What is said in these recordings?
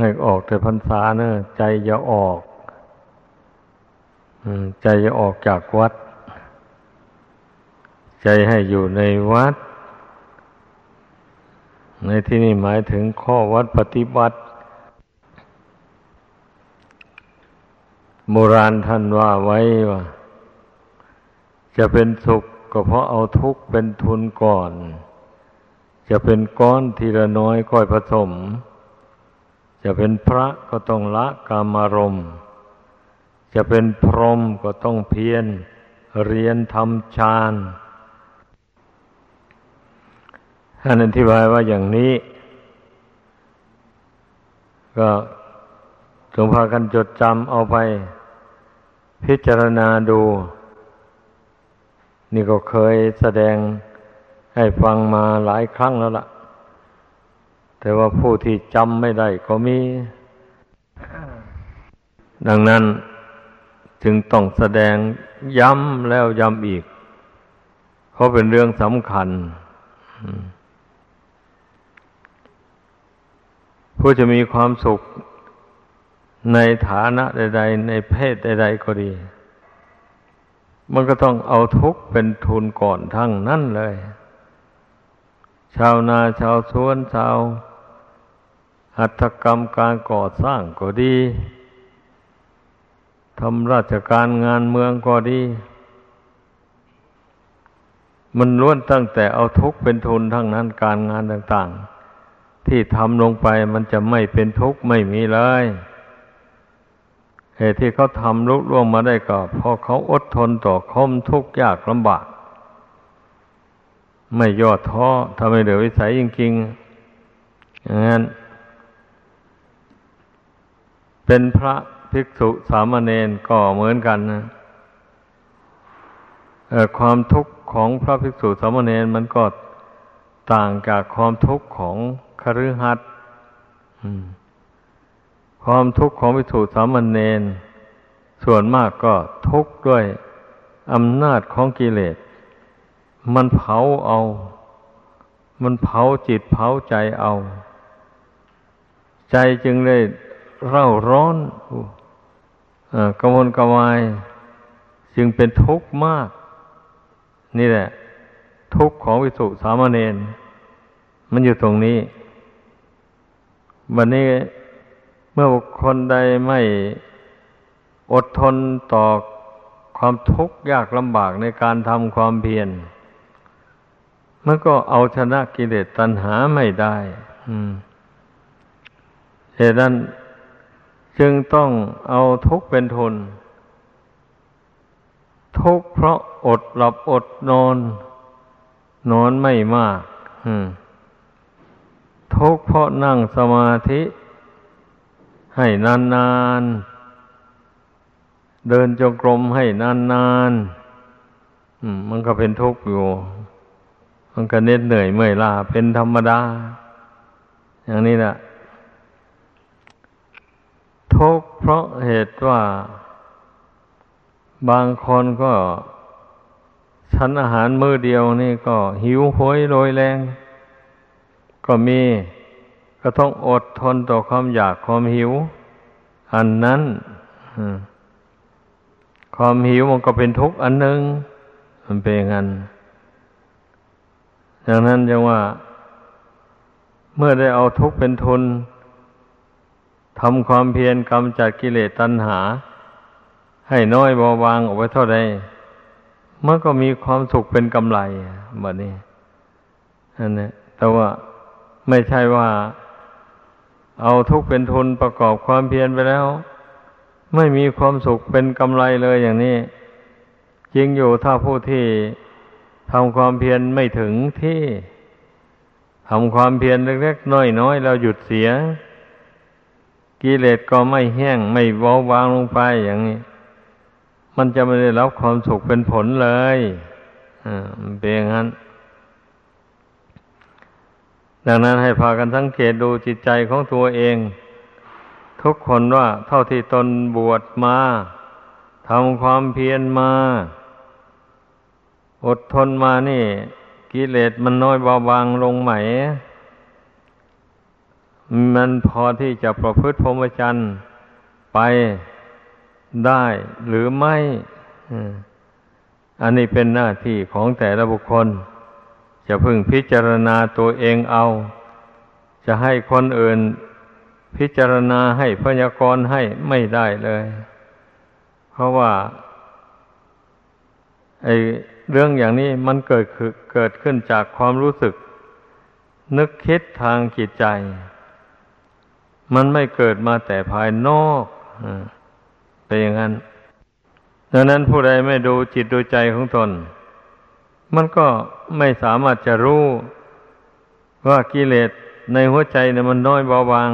ให้ออกแต่พรรษาเนอะใจอย่าออกใจอย่าออกจากวัดใจให้อยู่ในวัดในที่นี้หมายถึงข้อวัดปฏิบัติโบราณท่านว่าไว้ว่าจะเป็นสุขก็เพราะเอาทุกข์เป็นทุนก่อนจะเป็นก้อนทีละน้อยค่อยผสมจะเป็นพระก็ต้องละกามารมณ์จะเป็นพรหมก็ต้องเพียรเรียนทำฌานท่านอธิบายว่าอย่างนี้ก็จงพากันจดจำเอาไปพิจารณาดูนี่ก็เคยแสดงให้ฟังมาหลายครั้งแล้วล่ะแต่ว่าผู้ที่จำไม่ได้ก็มีดังนั้นจึงต้องแสดงย้ำแล้วย้ำอีกเพราะเป็นเรื่องสำคัญผู้จะมีความสุขในฐานะใดๆในเพศใดๆก็ดีมันก็ต้องเอาทุกข์เป็นทุนก่อนทั้งนั้นเลยชาวนาชาวสวนชาวหัตถกรรมการก่อสร้างก็ดีทำราชการงานเมืองก็ดีมันล้วนตั้งแต่เอาทุกข์เป็นทุนทั้งนั้นการงานต่างๆที่ทำลงไปมันจะไม่เป็นทุกข์ไม่มีเลยเหตุที่เขาทำลุล่วงมาได้ก็เพราะเขาอดทนต่อความทุกข์ยากลำบากไม่ย่อท้อทำให้เหลือวิสัยจริงๆอย่างนั้นเป็นพระภิกษุสามเณรก็เหมือนกันนะความทุกข์ของพระภิกษุสามเณรมันก็ต่างจากความทุกข์ของคฤหัสถ์ความทุกข์ของภิกษุสามเณรส่วนมากก็ทุกข์ด้วยอำนาจของกิเลสมันเผาเอามันเผาจิตเผาใจเอาใจจึงเลยเร่าร้อนกังวลกระวายจึงเป็นทุกข์มากนี่แหละทุกข์ของภิกษุสามเณรมันอยู่ตรงนี้วันนี้เมื่อบุคคลใดไม่อดทนต่อความทุกข์ยากลำบากในการทำความเพียรมันก็เอาชนะกิเลสตัณหาไม่ได้เหตุนั้นจึงต้องเอาทุกข์เป็นทุนทุกข์เพราะอดหลับอดนอนนอนไม่มากทุกข์เพราะนั่งสมาธิให้นานๆเดินจงกรมให้นานๆมันก็เป็นทุกข์อยู่มันก็เหน็ดเหนื่อยเมื่อยล้าเป็นธรรมดาอย่างนี้แหละทุกข์เพราะเหตุว่าบางคนก็ฉันอาหารมื้อเดียวนี่ก็หิวโหยโรยแรงก็มีก็ต้องอดทนต่อความอยากความหิวอันนั้นความหิวมันก็เป็นทุกข์อันหนึ่งมันเป็นอย่างนั้นดังนั้นจึงว่าเมื่อได้เอาทุกข์เป็นทุนทำความเพียรกำจัดกิเลสตัณหาให้น้อยเบาบางออกไปเท่าใดมันก็มีความสุขเป็นกำไรแบบนี้อันนี้แต่ว่าไม่ใช่ว่าเอาทุกข์เป็นทุนประกอบความเพียรไปแล้วไม่มีความสุขเป็นกำไรเลยอย่างนี้จริงอยู่ถ้าผู้ที่ทำความเพียรไม่ถึงที่ทำความเพียรเล็กๆน้อยๆแล้วหยุดเสียกิเลสก็ไม่แห้งไม่เบาบางลงไปอย่างนี้มันจะไม่ได้รับความสุขเป็นผลเลยมันเป็นอย่างนั้นดังนั้นให้พากันสังเกตดูจิตใจของตัวเองทุกคนว่าเท่าที่ตนบวชมาทำความเพียรมาอดทนมานี่กิเลสมันน้อยเบาบางลงไหม มันพอที่จะประพฤติพรหมจรรย์ไปได้หรือไม่อันนี้เป็นหน้าที่ของแต่ละบุคคลจะพึงพิจารณาตัวเองเอาจะให้คนอื่นพิจารณาให้พยากรณ์ให้ไม่ได้เลยเพราะว่าไอ้เรื่องอย่างนี้มันเกิดขึ้นจากความรู้สึกนึกคิดทางจิตใจมันไม่เกิดมาแต่ภายนอกเป็นอย่างนั้นดังนั้นผู้ใดไม่ดูจิตดูใจของตนมันก็ไม่สามารถจะรู้ว่ากิเลสในหัวใจเนี่ยมันน้อยเบาบาง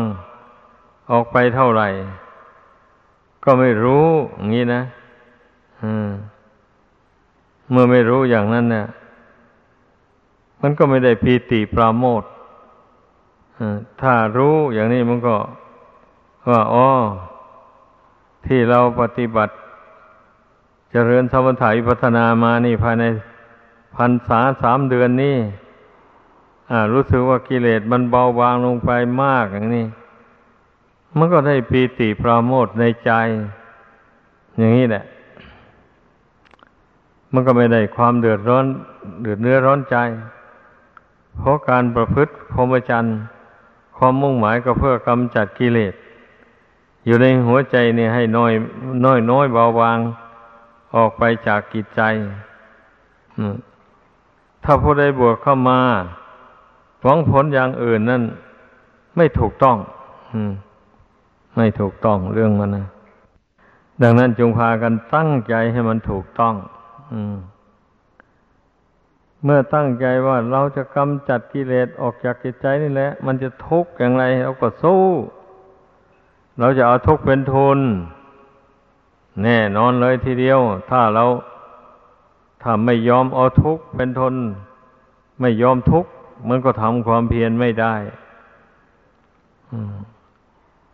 ออกไปเท่าไหร่ก็ไม่รู้อย่างนี้นะเมื่อไม่รู้อย่างนั้นเนี่ยมันก็ไม่ได้ปีติปราโมทย์ถ้ารู้อย่างนี้มันก็ว่าอ๋อที่เราปฏิบัติเจริญสมถะวิปัสสนามานี่ภายในพรรษา3 เดือนนี่รู้สึกว่ากิเลสมันเบาบางลงไปมากอย่างนี้มันก็ได้ปีติปราโมทย์ในใจอย่างนี้แหละมันก็ไม่ได้ความเดือดร้อนเดือดเนื้อร้อนใจเพราะการประพฤติพรหมจรรย์ความมุ่งหมายก็เพื่อกำจัดกิเลสอยู่ในหัวใจนี่ให้น้อยเบาบางออกไปจากจิตใจถ้าผู้ใดบวชเข้ามาหวังผลอย่างอื่นนั่นไม่ถูกต้องไม่ถูกต้องเรื่องมันนะดังนั้นจงพากันตั้งใจให้มันถูกต้องเมื่อตั้งใจว่าเราจะกำจัดกิเลสออกจากจิตใจนี่แหละมันจะทุกข์อย่างไรเราก็สู้เราจะเอาทุกข์เป็นทุนแน่นอนเลยทีเดียวถ้าไม่ยอมเอาทุกข์เป็นทุนไม่ยอมทุกข์มันก็ทำความเพียรไม่ได้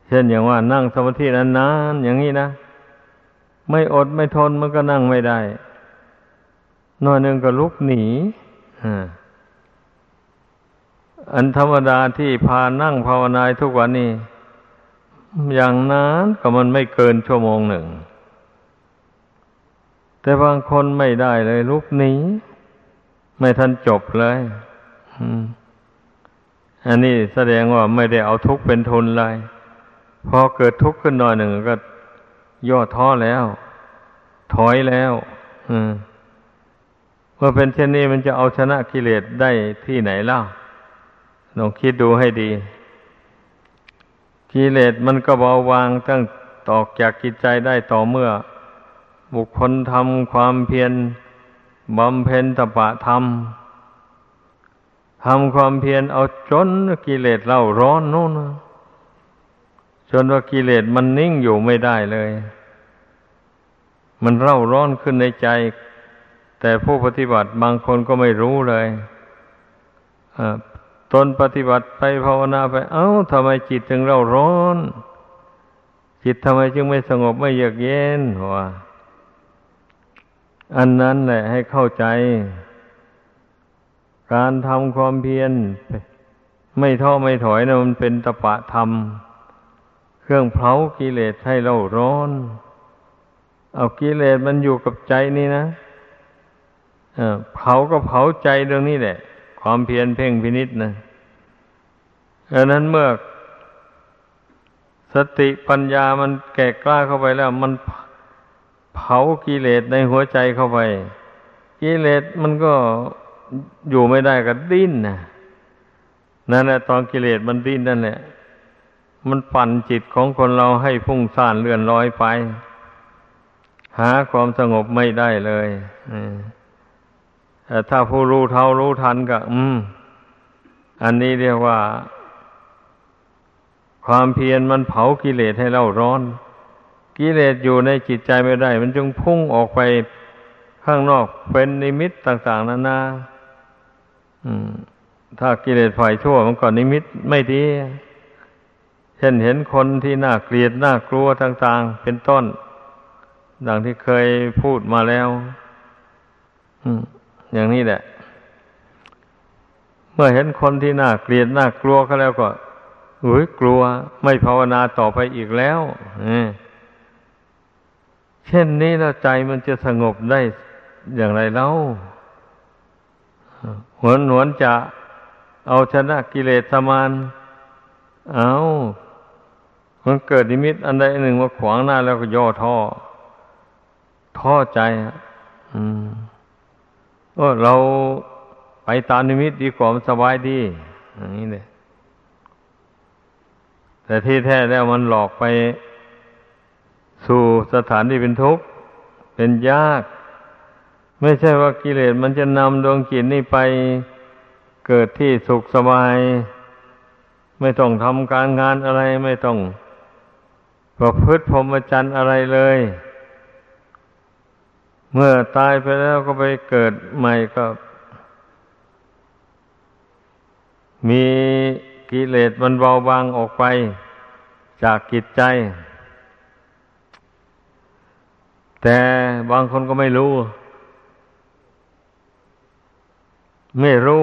เช่นอย่างว่านั่งสมาธินานๆอย่างนี้นะไม่อดไม่ทนมันก็นั่งไม่ได้หน่อยหนึ่งก็ลุกหนีอันธรรมดาที่พานั่งภาวนาทุกวันนี้อย่างนั้นก็มันไม่เกิน1 ชั่วโมงแต่บางคนไม่ได้เลยลุกหนีไม่ทันจบเลยอันนี้แสดงว่าไม่ได้เอาทุกข์เป็นทุนเลยพอเกิดทุกข์ขึ้นหน่อยหนึ่งก็ย่อท้อแล้วถอยแล้วเมื่อเป็นเช่นนี้มันจะเอาชนะกิเลสได้ที่ไหนเล่าลองคิดดูให้ดีกิเลสมันก็เบาบางตั้งออกจากจิตใจได้ต่อเมื่อบุคคลทำความเพียรบำเพ็ญตปะธรรมทำความเพียรเอาจนกิเลสเล่าร้อนนู่นจนว่ากิเลสมันนิ่งอยู่ไม่ได้เลยมันเล่าร้อนขึ้นในใจแต่ผู้ปฏิบัติบางคนก็ไม่รู้เลยตนปฏิบัติไปภาวนาไปทำไมจิตถึงเร่าร้อนจิตทำไมจึงไม่สงบไม่เยือกเย็นหัวอันนั้นแหละให้เข้าใจการทำความเพียรไม่ท้อไม่ถอยนะมันเป็นตปะธรรมเครื่องเผากิเลสให้เร่าร้อนเอากิเลสมันอยู่กับใจนี่นะเผาก็เผาใจเรื่องนี้แหละความเพียรเพ่งพินิจนะดังนั้นเมื่อสติปัญญามันแก่กล้าเข้าไปแล้วมันเผากิเลสในหัวใจเข้าไปกิเลสมันก็อยู่ไม่ได้ก็ดิ้นนะนั่นแหละตอนกิเลสมันดิ้นนั่นแหละมันปั่นจิตของคนเราให้ฟุ้งซ่านเลื่อนลอยไปหาความสงบไม่ได้เลยถ้าผู้รู้เท่ารู้ทันก็อันนี้เรียกว่าความเพียรมันเผากิเลสให้เราร้อนกิเลสอยู่ในจิตใจไม่ได้มันจึงพุ่งออกไปข้างนอกเป็นนิมิตต่างๆนานาถ้ากิเลสฝ่ายชั่วมันก็นิมิตไม่ดีเช่นเห็นคนที่น่าเกลียดน่ากลัวต่างๆเป็นต้นดังที่เคยพูดมาแล้วอย่างนี้แหละเมื่อเห็นคนที่น่าเกลียดน่ากลัวเขาแล้วก็ กลัวไม่ภาวนาต่อไปอีกแล้วเช่นนี้แล้วใจมันจะสงบได้อย่างไรเล่าหวนจะเอาชนะกิเลสมารเอามันเกิดนิมิตอันใดหนึ่งว่าขวางหน้าแล้วก็ย่อท้อใจเราไปตามนิมิตดีกว่ามันสบายดีอย่างนี้เลยแต่ที่แท้แล้วมันหลอกไปสู่สถานที่เป็นทุกข์เป็นยากไม่ใช่ว่ากิเลสมันจะนำดวงจิตนี่ไปเกิดที่สุขสบายไม่ต้องทำการงานอะไรไม่ต้องประพฤติพรหมจรรย์อะไรเลยเมื่อตายไปแล้วก็ไปเกิดใหม่ก็มีกิเลสมันเบาบางออกไปจากจิตใจแต่บางคนก็ไม่รู้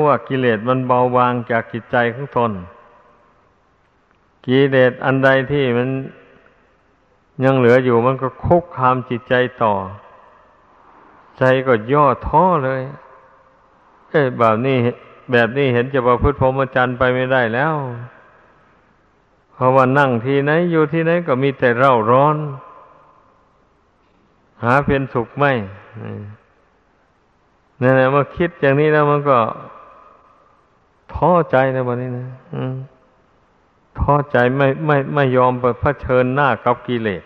ว่ากิเลสมันเบาบางจากจิตใจของตนกิเลสอันใดที่มันยังเหลืออยู่มันก็คุกคามจิตใจต่อใจก็ย่อท้อเลยแบบนี้เห็นจะประพฤติพรหมจรรย์ไปไม่ได้แล้วเพราะว่านั่งที่ไหนอยู่ที่ไหนก็มีแต่เร่าร้อนหาเป็นสุขไม่นั่นแหละมาคิดอย่างนี้แล้วมันก็ท้อใจนะวันนี้นะท้อใจไม่ยอมไปเผชิญหน้ากับกิเลส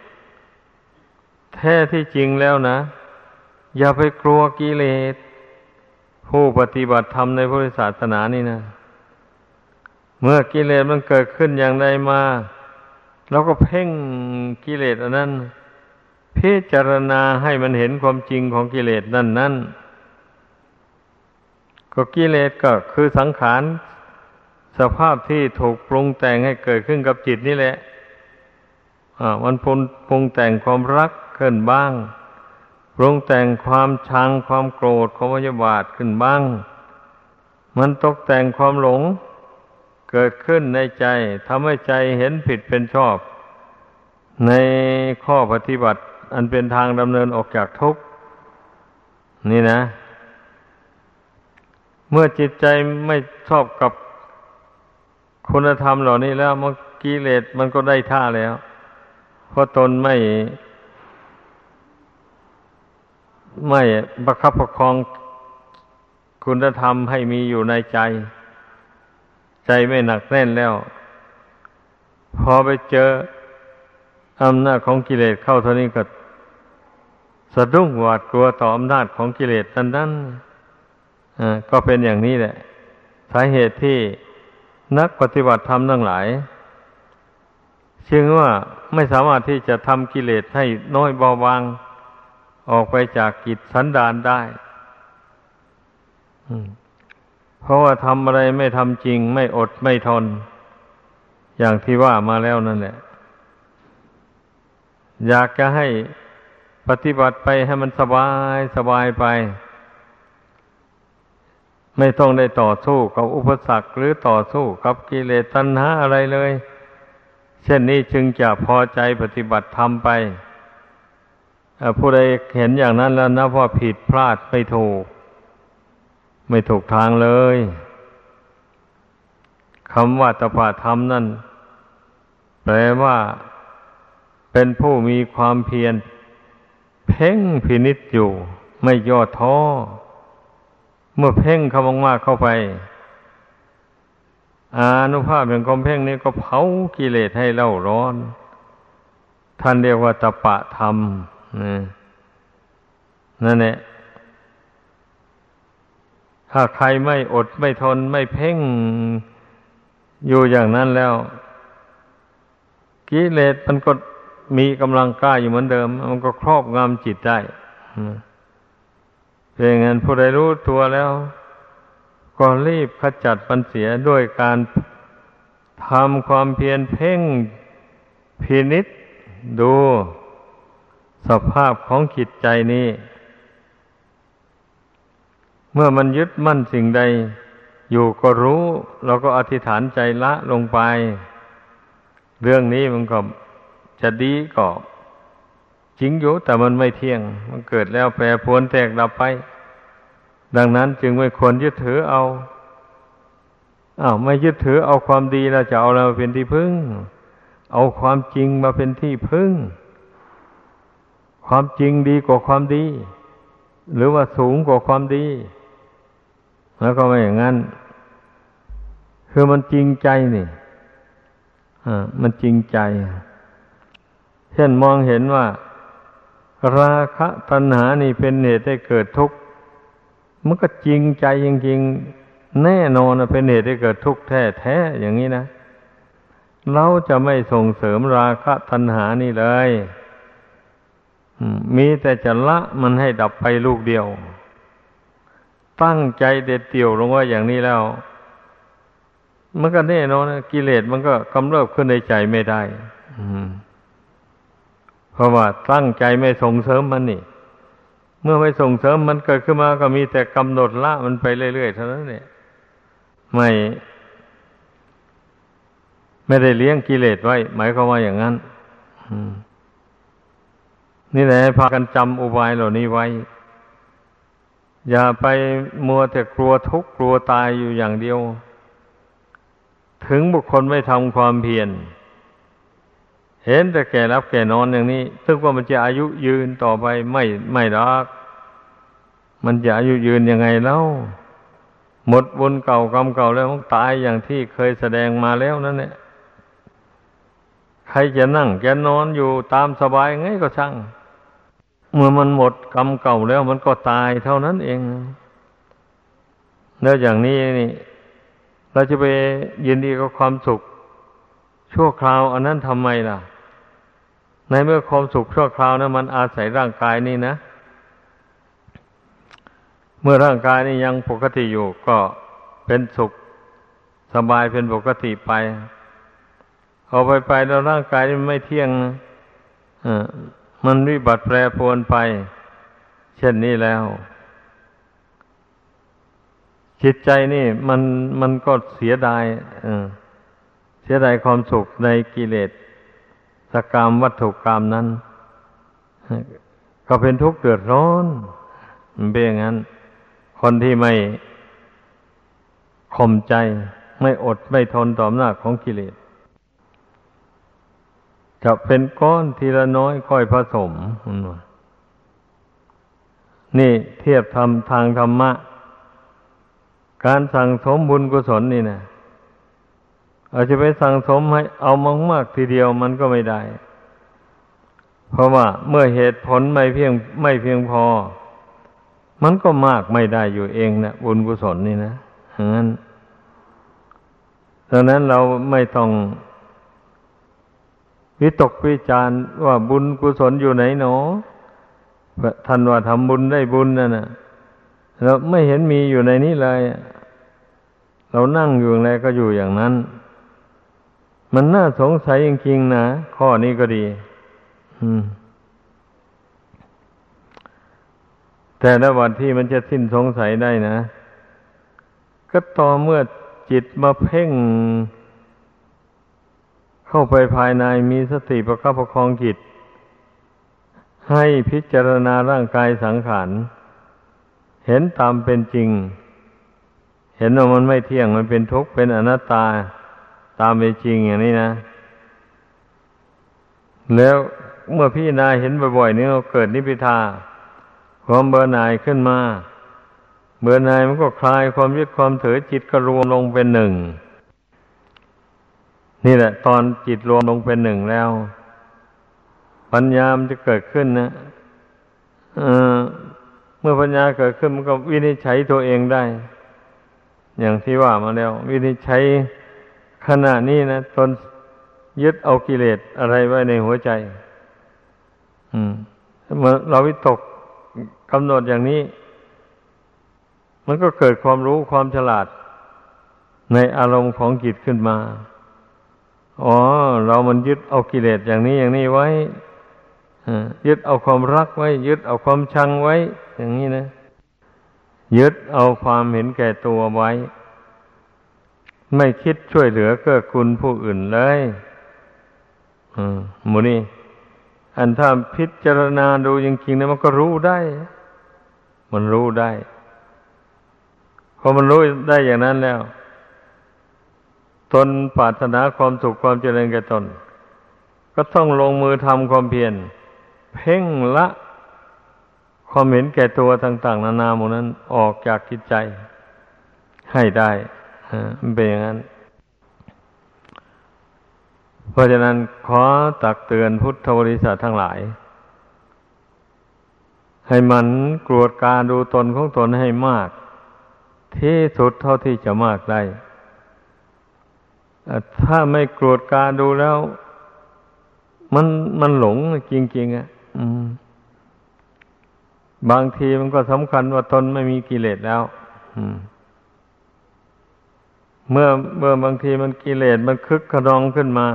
แท้ที่จริงแล้วนะอย่าไปกลัวกิเลสผู้ปฏิบัติธรรมในพุทธศาสนานี่นะเมื่อกิเลสมันเกิดขึ้นอย่างใดมาเราก็เพ่งกิเลสอันนั้นพิจารณาให้มันเห็นความจริงของกิเลสนั้นก็กิเลสก็คือสังขารสภาพที่ถูกปรุงแต่งให้เกิดขึ้นกับจิตนี่แหละมันปรุงแต่งความรักขึ้นบ้างปรุงแต่งความชังความโกรธความพยาบาทขึ้นบ้างมันตกแต่งความหลงเกิดขึ้นในใจทำให้ใจเห็นผิดเป็นชอบในข้อปฏิบัติอันเป็นทางดำเนินออกจากทุกข์นี่นะเมื่อจิตใจไม่ชอบกับคุณธรรมเหล่านี้แล้วมันกิเลสมันก็ได้ท่าแล้วเพราะตนไม่ประคับประคองคุณธรรมให้มีอยู่ในใจไม่หนักแน่นแล้วพอไปเจออำนาจของกิเลสเข้าเท่านี้ก็สะดุ้งหวาดกลัวต่ออำนาจของกิเลสนั้นก็เป็นอย่างนี้แหละสาเหตุที่นักปฏิบัติธรรมทั้งหลายจึงว่าไม่สามารถที่จะทำกิเลสให้น้อยเบาบางออกไปจากกิจสันดานได้เพราะว่าทำอะไรไม่ทำจริงไม่อดไม่ทนอย่างที่ว่ามาแล้วนั่นแหละอยากจะให้ปฏิบัติไปให้มันสบายสบายไปไม่ต้องได้ต่อสู้กับอุปสรรคหรือต่อสู้กับกิเลสตัณหาอะไรเลยเช่นนี้จึงจะพอใจปฏิบัติธรรมไปผู้ใดเห็นอย่างนั้นแล้วนะว่าผิดพลาดไม่ถูกทางเลยคำว่าตปะธรรมนั่นแปลว่าเป็นผู้มีความเพียรเพ่งพินิจอยู่ไม่ย่อท้อเมื่อเพ่งเข้ามากๆเข้าไปอานุภาพแห่งความเพ่งนี้ก็เผากิเลสให้เล่าร้อนท่านเรียกว่าตปะธรรมนั่นแหละถ้าใครไม่อดไม่ทนไม่เพ่งอยู่อย่างนั้นแล้วกิเลสมันก็มีกำลังกล้าอยู่เหมือนเดิมมันก็ครอบงำจิตได้เพียงนั้นผู้ใดรู้ตัวแล้วก็รีบขจัดมันเสียด้วยการทำความเพียรเพ่งพินิจดูสภาพของจิตใจนี้เมื่อมันยึดมั่นสิ่งใดอยู่ก็รู้แล้วก็อธิษฐานใจละลงไป เรื่องนี้มันก็จะดีก็จริงอยู่แต่มันไม่เที่ยงมันเกิดแล้วแปรปรวนแตกดับไปดังนั้นจึงไม่ควรยึดถือเอาไม่ยึดถือเอาความดีแล้วจะเอาอะไรมาเป็นที่พึ่งเอาความจริงมาเป็นที่พึ่งความจริงดีกว่าความดีหรือว่าสูงกว่าความดีแล้วก็ไม่อย่างนั้นคือมันจริงใจนี่มันจริงใจเช่นมองเห็นว่าราคะตัณหานี่เป็นเหตุให้เกิดทุกข์มันก็จริงใจจริงๆแน่นอนเป็นเหตุให้เกิดทุกข์แท้ๆอย่างนี้นะเราจะไม่ส่งเสริมราคะตัณหานี่เลยมีแต่จะละมันให้ดับไปลูกเดียวตั้งใจเด็ดเดี่ยวลงว่าอย่างนี้แล้วมันก็แน่นอนกิเลสมันก็กำเริบขึ้นในใจไม่ได้เพราะว่าตั้งใจไม่ส่งเสริมมันนี่เมื่อไม่ส่งเสริมมันเกิดขึ้นมาก็มีแต่กำหนดละมันไปเรื่อยๆเท่านั้นเนี่ยไม่ได้เลี้ยงกิเลสไว้หมายความว่าอย่างนั้นนี่แหละพากันจำอุบายเหล่านี้ไว้อย่าไปมัวแต่กลัวทุกข์กลัวตายอยู่อย่างเดียวถึงบุคคลไม่ทำความเพียรเห็นแต่แก่รับแก่นอนอย่างนี้ซึ่งว่ามันจะอายุยืนต่อไปไม่หรอกมันจะอายุยืนยังไงเล่าหมดบุญเก่ากรรมเก่าแล้วต้องตายอย่างที่เคยแสดงมาแล้วนั่นแหละใครจะนั่งจะนอนอยู่ตามสบายไงก็ช่างเมื่อมันหมดกรรมเก่าแล้วมันก็ตายเท่านั้นเองแล้วอย่างนี้นี่เราจะไปยินดีกับความสุขชั่วคราวอันนั้นทำไมล่ะในเมื่อความสุขชั่วคราวนั้นมันอาศัยร่างกายนี่นะเมื่อร่างกายนี่ยังปกติอยู่ก็เป็นสุขสบายเป็นปกติไปเอาไปแล้วร่างกายนี่ไม่เที่ยงนะมันวิบัติแปรปรวนไปเช่นนี้แล้วจิตใจนี่มันก็เสียดายเสียดายความสุขในกิเลสกามวัตถุกามนั้นก็เป็นทุกข์เดือดร้อนมันเป็นอย่างนั้นคนที่ไม่ข่มใจไม่อดไม่ทนต่ออำนาจของกิเลสจะเป็นก้อนทีละน้อยค่อยผสมนี่เทียบทางธรรมะการสั่งสมบุญกุศลนี่นะอาจจะไปสั่งสมให้เอามากๆทีเดียวมันก็ไม่ได้เพราะว่าเมื่อเหตุผลไม่เพียงพอมันก็มากไม่ได้อยู่เองนะบุญกุศลนี่นะงั้นดังนั้นเราไม่ต้องวิตกวิจารณ์ว่าบุญกุศลอยู่ไหนหนอท่านว่าทำบุญได้บุญนั่นน่ะเราไม่เห็นมีอยู่ในนี้เลยเรานั่งอยู่อย่างไรก็อยู่อย่างนั้นมันน่าสงสัยจริงๆนะข้อนี้ก็ดีแต่ละวันที่มันจะสิ้นสงสัยได้นะก็ต่อเมื่อจิตมาเพ่งเข้าไปภายในมีสติประคับประคองจิตให้พิจารณาร่างกายสังขารเห็นตามเป็นจริงเห็นว่ามันไม่เที่ยงมันเป็นทุกข์เป็นอนัตตาตามเป็นจริงอย่างนี้นะแล้วเมื่อพิจารณาเห็นบ่อยๆนี้ก็เกิดนิพพิทาความเบื่อหน่ายขึ้นมาเบื่อหน่ายมันก็คลายความยึดความถือจิตก็รวมลงเป็นหนึ่งนี่แหละตอนจิตรวมลงเป็นหนึ่งแล้วปัญญามันจะเกิดขึ้นนะเมื่อปัญญาเกิดขึ้นมันก็วินิจฉัยตัวเองได้อย่างที่ว่ามาแล้ววินิจฉัยขณะนี้นะตนยึดเอากิเลสอะไรไว้ในหัวใจเมื่อเราวิตกกำหนดอย่างนี้มันก็เกิดความรู้ความฉลาดในอารมณ์ของจิตขึ้นมาอ๋อเรามันยึดเอากิเลสอย่างนี้ไว้ยึดเอาความรักไว้ยึดเอาความชังไว้อย่างนี้นะยึดเอาความเห็นแก่ตัวไว้ไม่คิดช่วยเหลือเกื้อกูลผู้อื่นเลย หมูนี่อันถ้าพิจารณาดูจริงๆเนี่ยมันก็รู้ได้มันรู้ได้พอมันรู้ได้อย่างนั้นแล้วตนปรารถนาความสุขความเจริญแก่ตนก็ต้องลงมือทำความเพียรเพ่งละความเห็นแก่ตัวต่างๆนานาหมดนั้นออกจากจิตใจให้ได้มันเป็นอย่างนั้นเพราะฉะนั้นขอตักเตือนพุทธบริษัททั้งหลายให้มันกรวดการดูตนของตนให้มากที่สุดเท่าที่จะมากได้ถ้าไม่กรวดการดูแล้วมันหลงจริงๆอ่ะบางทีมันก็สำคัญว่าตนไม่มีกิเลสแล้วเมื่อ บางทีมันกิเลสมันคึกขนองขึ้นมา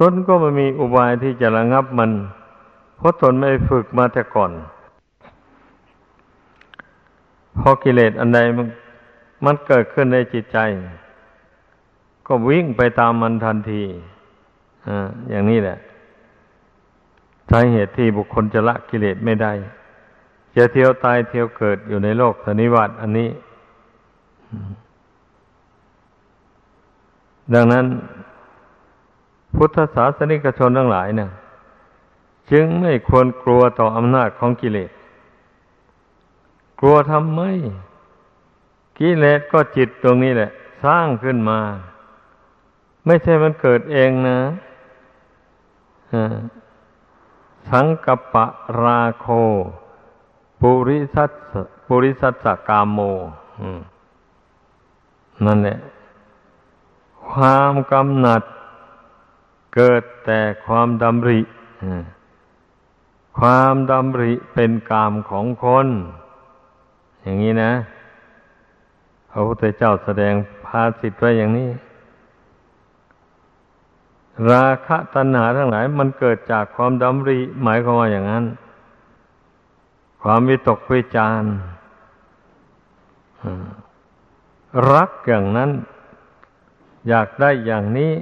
ตนก็ไม่มีอุบายที่จะระงับมันเพราะตนไม่ฝึกมาแต่ก่อนพอกิเลสอันใดมันเกิดขึ้นในจิตใจก็วิ่งไปตามมันทันทีอย่างนี้แหละสาเหตุที่บุคคลจะละกิเลสไม่ได้จะเที่ยวตายเที่ยวเกิดอยู่ในโลกสันนิวาตอันนี้ดังนั้นพุทธศาสนิกชนทั้งหลายนะจึงไม่ควรกลัวต่ออำนาจของกิเลสกลัวทำไมกิเลสก็จิตตรงนี้แหละสร้างขึ้นมาไม่ใช่มันเกิดเองนะสังกัปปราโคปุริสัสสกามโมนั่นแหละความกำหนัดเกิดแต่ความดำริความดำริเป็นกามของคนอย่างนี้นะพระพุทธเจ้าแสดงภาษิตไว้อย่างนี้ราคะตัณหาทั้งหลายมันเกิดจากความดำริหมายความว่าอย่างนั้นความวิตกวิจารณ์รักอย่างนั้นอยากได้อย่างนี้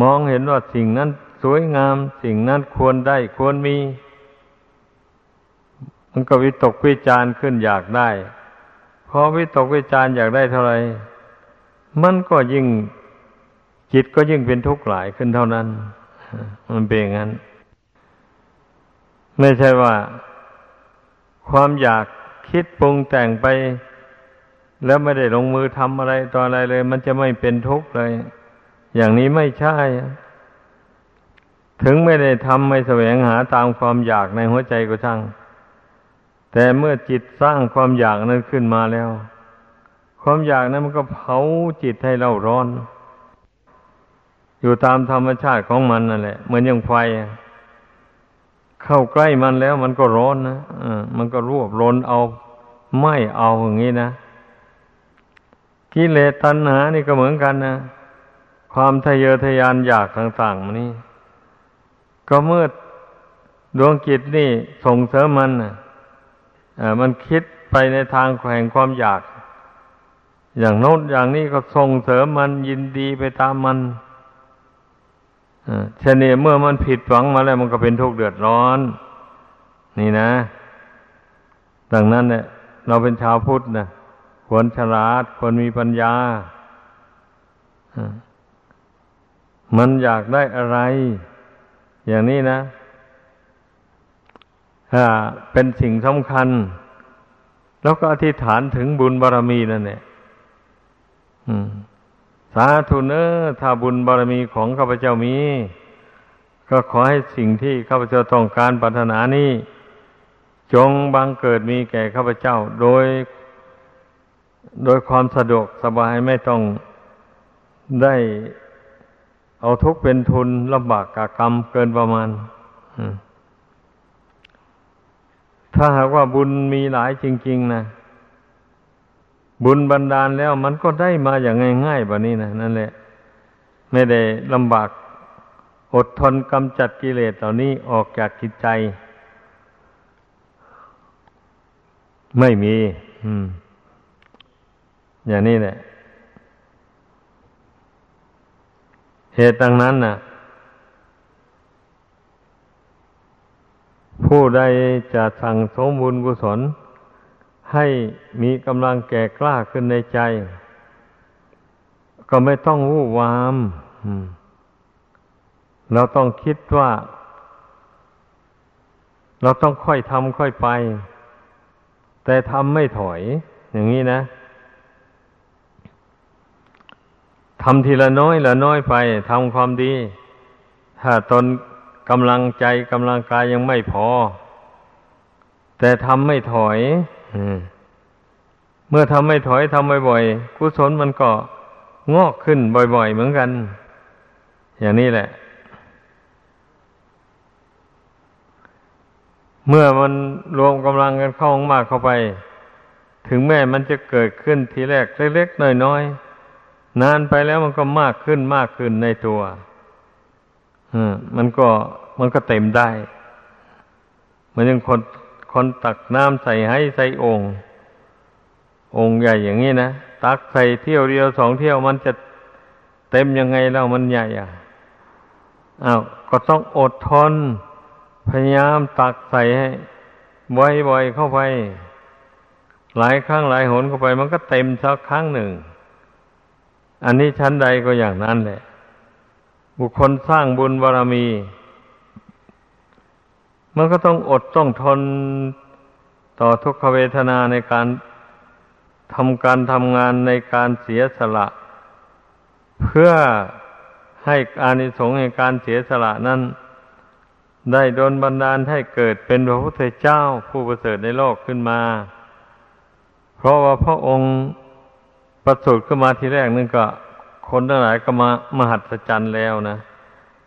มองเห็นว่าสิ่งนั้นสวยงามสิ่งนั้นควรได้ควรมีมันก็วิตกวิจารณ์ขึ้นอยากได้พอวิตกวิจารณ์อยากได้เท่าไหร่มันก็ยิ่งจิตก็ยิ่งเป็นทุกข์หลายขึ้นเท่านั้นมันเป็นอย่างนั้นไม่ใช่ว่าความอยากคิดปรุงแต่งไปแล้วไม่ได้ลงมือทำอะไรต่ออะไรเลยมันจะไม่เป็นทุกข์เลยอย่างนี้ไม่ใช่ถึงไม่ได้ทำไม่แสวงหาตามความอยากในหัวใจก็ช่างแต่เมื่อจิตสร้างความอยากนั้นขึ้นมาแล้วความอยากนั้นมันก็เผาจิตให้เล่าร้อนอยู่ตามธรรมชาติของมันนั่นแหละเหมือนอย่างไฟเข้าใกล้มันแล้วมันก็ร้อนนะมันก็รวบร้อนเอาไหม้เอาอย่างนี้นะกิเลสตัณหานี่ก็เหมือนกันนะความทะเยอทะยานอยากต่างๆมันนี่ก็เมื่อดวงจิตนี่ส่งเสริมมันมันคิดไปในทางแห่งความอยากอย่างโน้นอย่างนี้ก็ส่งเสริมมันยินดีไปตามมันเช่นนี้เมื่อมันผิดหวังมาแล้วมันก็เป็นทุกข์เดือดร้อนนี่นะดังนั้นเนี่ยเราเป็นชาวพุทธนะควรฉลาดควรมีปัญญามันอยากได้อะไรอย่างนี้นะถ้าเป็นสิ่งสำคัญแล้วก็อธิษฐานถึงบุญบารมีนั่นแหละสาธุเนอะถ้าบุญบารมีของข้าพเจ้ามีก็ขอให้สิ่งที่ข้าพเจ้าต้องการปรารถนานี้จงบังเกิดมีแก่ข้าพเจ้าโดยความสะดวกสบายไม่ต้องได้เอาทุกข์เป็นทุนลำบากกะกรรมเกินประมาณถ้าหากว่าบุญมีหลายจริงๆนะบุญบันดาลแล้วมันก็ได้มาอย่างง่ายๆแบบนี้นะนั่นแหละไม่ได้ลำบากอดทนกำจัดกิเลสเหล่านี้ออกจากจิตใจไม่มีอย่างนี้แหละเหตุดังนั้นน่ะ ผู้ใดจะสั่งสมบุญกุศลให้มีกำลังแก่กล้าขึ้นในใจก็ไม่ต้องวู่วามเราต้องคิดว่าเราต้องค่อยทำค่อยไปแต่ทำไม่ถอยอย่างนี้นะทำทีละน้อยละน้อยไปทำความดีถ้าตนกำลังใจกำลังกายยังไม่พอแต่ทำไม่ถอยเมื่อทำไม่ถอยทำบ่อยๆกุศลมันก็งอกขึ้นบ่อยๆเหมือนกันอย่างนี้แหละเมื่อมันรวมกำลังกันเข้ามากเข้าไปถึงแม้มันจะเกิดขึ้นทีแรกเล็กๆน้อยๆนานไปแล้วมันก็มากขึ้นมากขึ้นในตัวมันก็เต็มได้มันยังคนตักน้ำใส่ให้ใส่องค์ใหญ่อย่างนี้นะตักใส่เที่ยวเดียวสองเที่ยวมันจะเต็มยังไงเล่ามันใหญ่อ่ะอ้าวก็ต้องอดทนพยายามตักใส่ให้บ่อยๆเข้าไปหลายครั้งหลายหนเข้าไปมันก็เต็มสักครั้งหนึ่งอันนี้ชั้นใดก็อย่างนั้นแหละบุคคลสร้างบุญบารมีมันก็ต้องอดต้องทนต่อทุกขเวทนาในการทำงานในการเสียสละเพื่อให้อานิสงส์ในการเสียสละนั้นได้ดลบันดาลให้เกิดเป็นพระพุทธเจ้าผู้ประเสริฐในโลกขึ้นมาเพราะว่าพระองค์ประสูติขึ้นมาทีแรกนั่นก็คนทั้งหลายก็มามหัศจรรย์แล้วนะ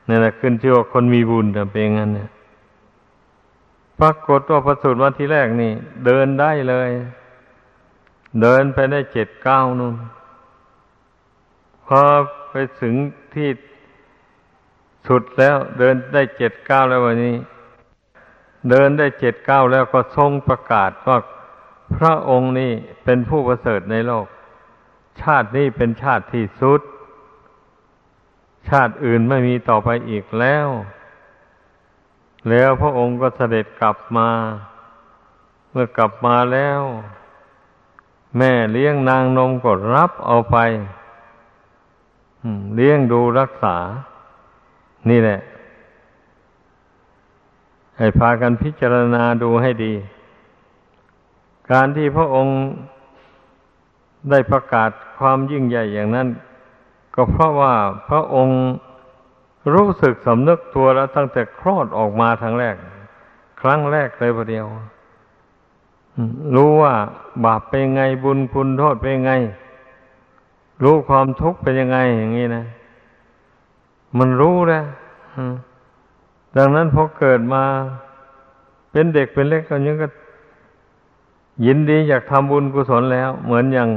นี่แหละขึ้นชื่อว่าคนมีบุญแต่เป็นงั้นเนี่ยปรากฏว่าประสูติมาทีแรกนี่เดินได้เลยเดินไปได้7-9นู่นพอไปถึงที่สุดแล้วเดินได้7-9แล้ววันนี้เดินได้7-9แล้วก็ทรงประกาศว่าพระองค์นี่เป็นผู้ประเสริฐในโลกชาตินี้เป็นชาติที่สุดชาติอื่นไม่มีต่อไปอีกแล้วแล้วพระองค์ก็เสด็จกลับมาเมื่อกลับมาแล้วแม่เลี้ยงนางนมก็รับเอาไปเลี้ยงดูรักษานี่แหละให้พากันพิจารณาดูให้ดีการที่พระองค์ได้ประกาศความยิ่งใหญ่อย่างนั้นก็เพราะว่าพระองค์รู้สึกสำนึกตัวแล้วตั้งแต่คลอดออกมาครั้งแรกเลยประเดียวรู้ว่าบาปเป็นไงบุญคุณโทษเป็นไงรู้ความทุกข์เป็นยังไงอย่างนี้นะมันรู้นะดังนั้นพอเกิดมาเป็นเด็กเป็นเล็กก็ยังก็ยินดีอยากทำบุญกุศลแล้วเหมือนอย่าง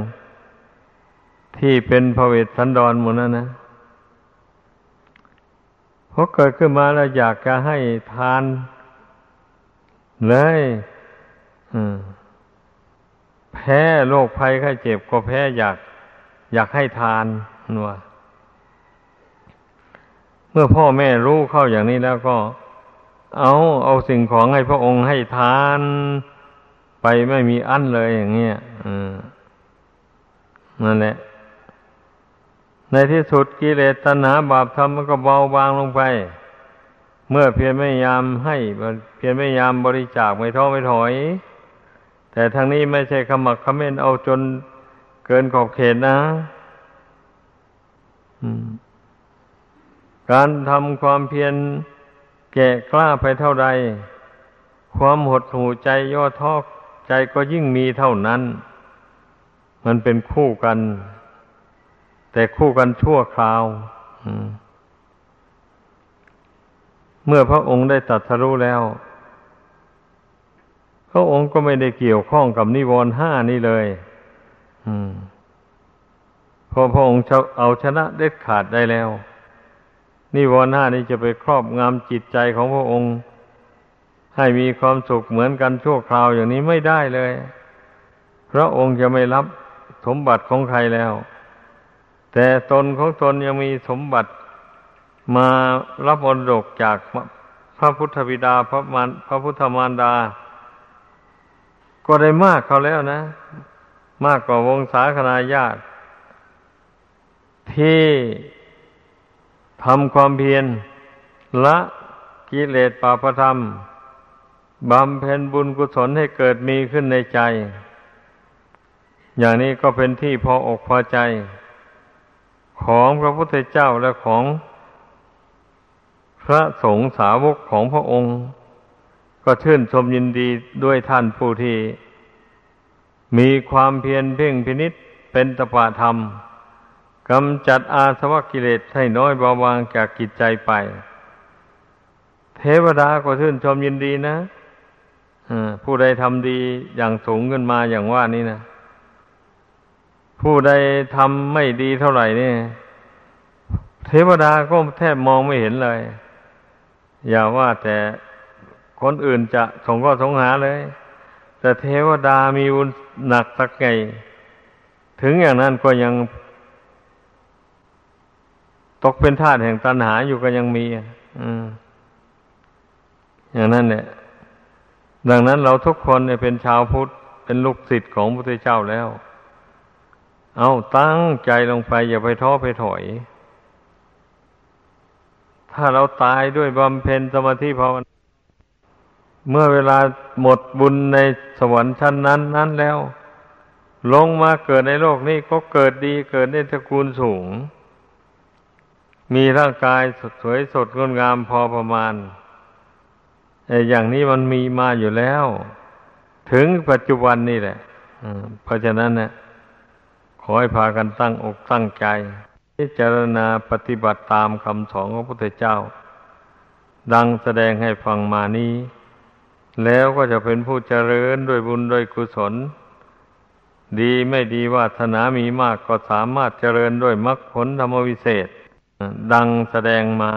ที่เป็นพระเวสสันดรหมู่นั้นนะพอเกิดขึ้นมาแล้วอยากจะให้ทานเลยแพ้โรคภัยไข้เจ็บก็แพ้อยากให้ทานนัวเมื่อพ่อแม่รู้เข้าอย่างนี้แล้วก็เอาสิ่งของให้พระองค์ให้ทานไปไม่มีอั้นเลยอย่างเงี้ยนั่นแหละในที่สุดกิเลสตัณหาบาปธรรมมันก็เบาบางลงไปเมื่อเพียรพยายามให้เพียรพยายามบริจาคไม่ท้อไม่ถอยแต่ทางนี้ไม่ใช่ขมักเขม้นเอาจนเกินขอบเขตนะการทำความเพียรแก่กล้าไปเท่าใดความหดหู่ใจย่อท้อใจก็ยิ่งมีเท่านั้นมันเป็นคู่กันแต่คู่กันชั่วคราวเมื่อพระองค์ได้ตรัสรู้แล้วพระองค์ก็ไม่ได้เกี่ยวข้องกับนิวรณ์ห้านี้เลยพอพระองค์เอาชนะเด็ดขาดได้แล้วนิวรณ์ห้านี้จะไปครอบงำจิตใจของพระองค์ให้มีความสุขเหมือนกันชั่วคราวอย่างนี้ไม่ได้เลยพระองค์จะไม่รับสมบัติของใครแล้วแต่ตนของตนยังมีสมบัติมารับมรดกจาก พระพุทธบิดาพระพุทธมารดาก็ได้มากเขาแล้วนะมากกว่าวงศาคณาญาติที่ทำความเพียรละกิเลสปาปธรรมบำเพ็ญบุญกุศลให้เกิดมีขึ้นในใจอย่างนี้ก็เป็นที่พออกพอใจของพระพุทธเจ้าและของพระสงฆ์สาวกของพระองค์ก็ชื่นชมยินดีด้วยท่านผู้ที่มีความเพียรเพ่งพินิจเป็นตปะธรรมกำจัดอาสวะกิเลสให้น้อยเบาบางจากจิตใจไปเทวดาก็ชื่นชมยินดีนะผู้ใดทำดีอย่างสูงขึ้นมาอย่างว่านี้นะผู้ใดทำไม่ดีเท่าไหร่นี่เทวดาก็แทบมองไม่เห็นเลยอย่าว่าแต่คนอื่นจะสงก็สงหาเลยแต่เทวดามีบุญหนักสักไงถึงอย่างนั้นก็ยังตกเป็นทาสแห่งตัณหาอยู่ก็ยังมีอย่างนั้นแหละดังนั้นเราทุกคนเนี่ยเป็นชาวพุทธเป็นลูกศิษย์ของพระพุทธเจ้าแล้วเอาตั้งใจลงไปอย่าไปท้อไปถอยถ้าเราตายด้วยบำเพ็ญสมาธิภาวนาเมื่อเวลาหมดบุญในสวรรค์ชั้นนั้นแล้วลงมาเกิดในโลกนี้ก็เกิดดีเกิดในตระกูลสูงมีร่างกายสดสวยสดงดงามพอประมาณอย่างนี้มันมีมาอยู่แล้วถึงปัจจุบันนี่แหละเพราะฉะนั้นเนี่ยขอให้พากันตั้งอกตั้งใจพิจารณาปฏิบัติตามคำสอนของพระพุทธเจ้าดังแสดงให้ฟังมานี้แล้วก็จะเป็นผู้เจริญด้วยบุญด้วยกุศลดีไม่ดีวาสนามีมากก็สามารถเจริญด้วยมรรคผลธรรมวิเศษดังแสดงมา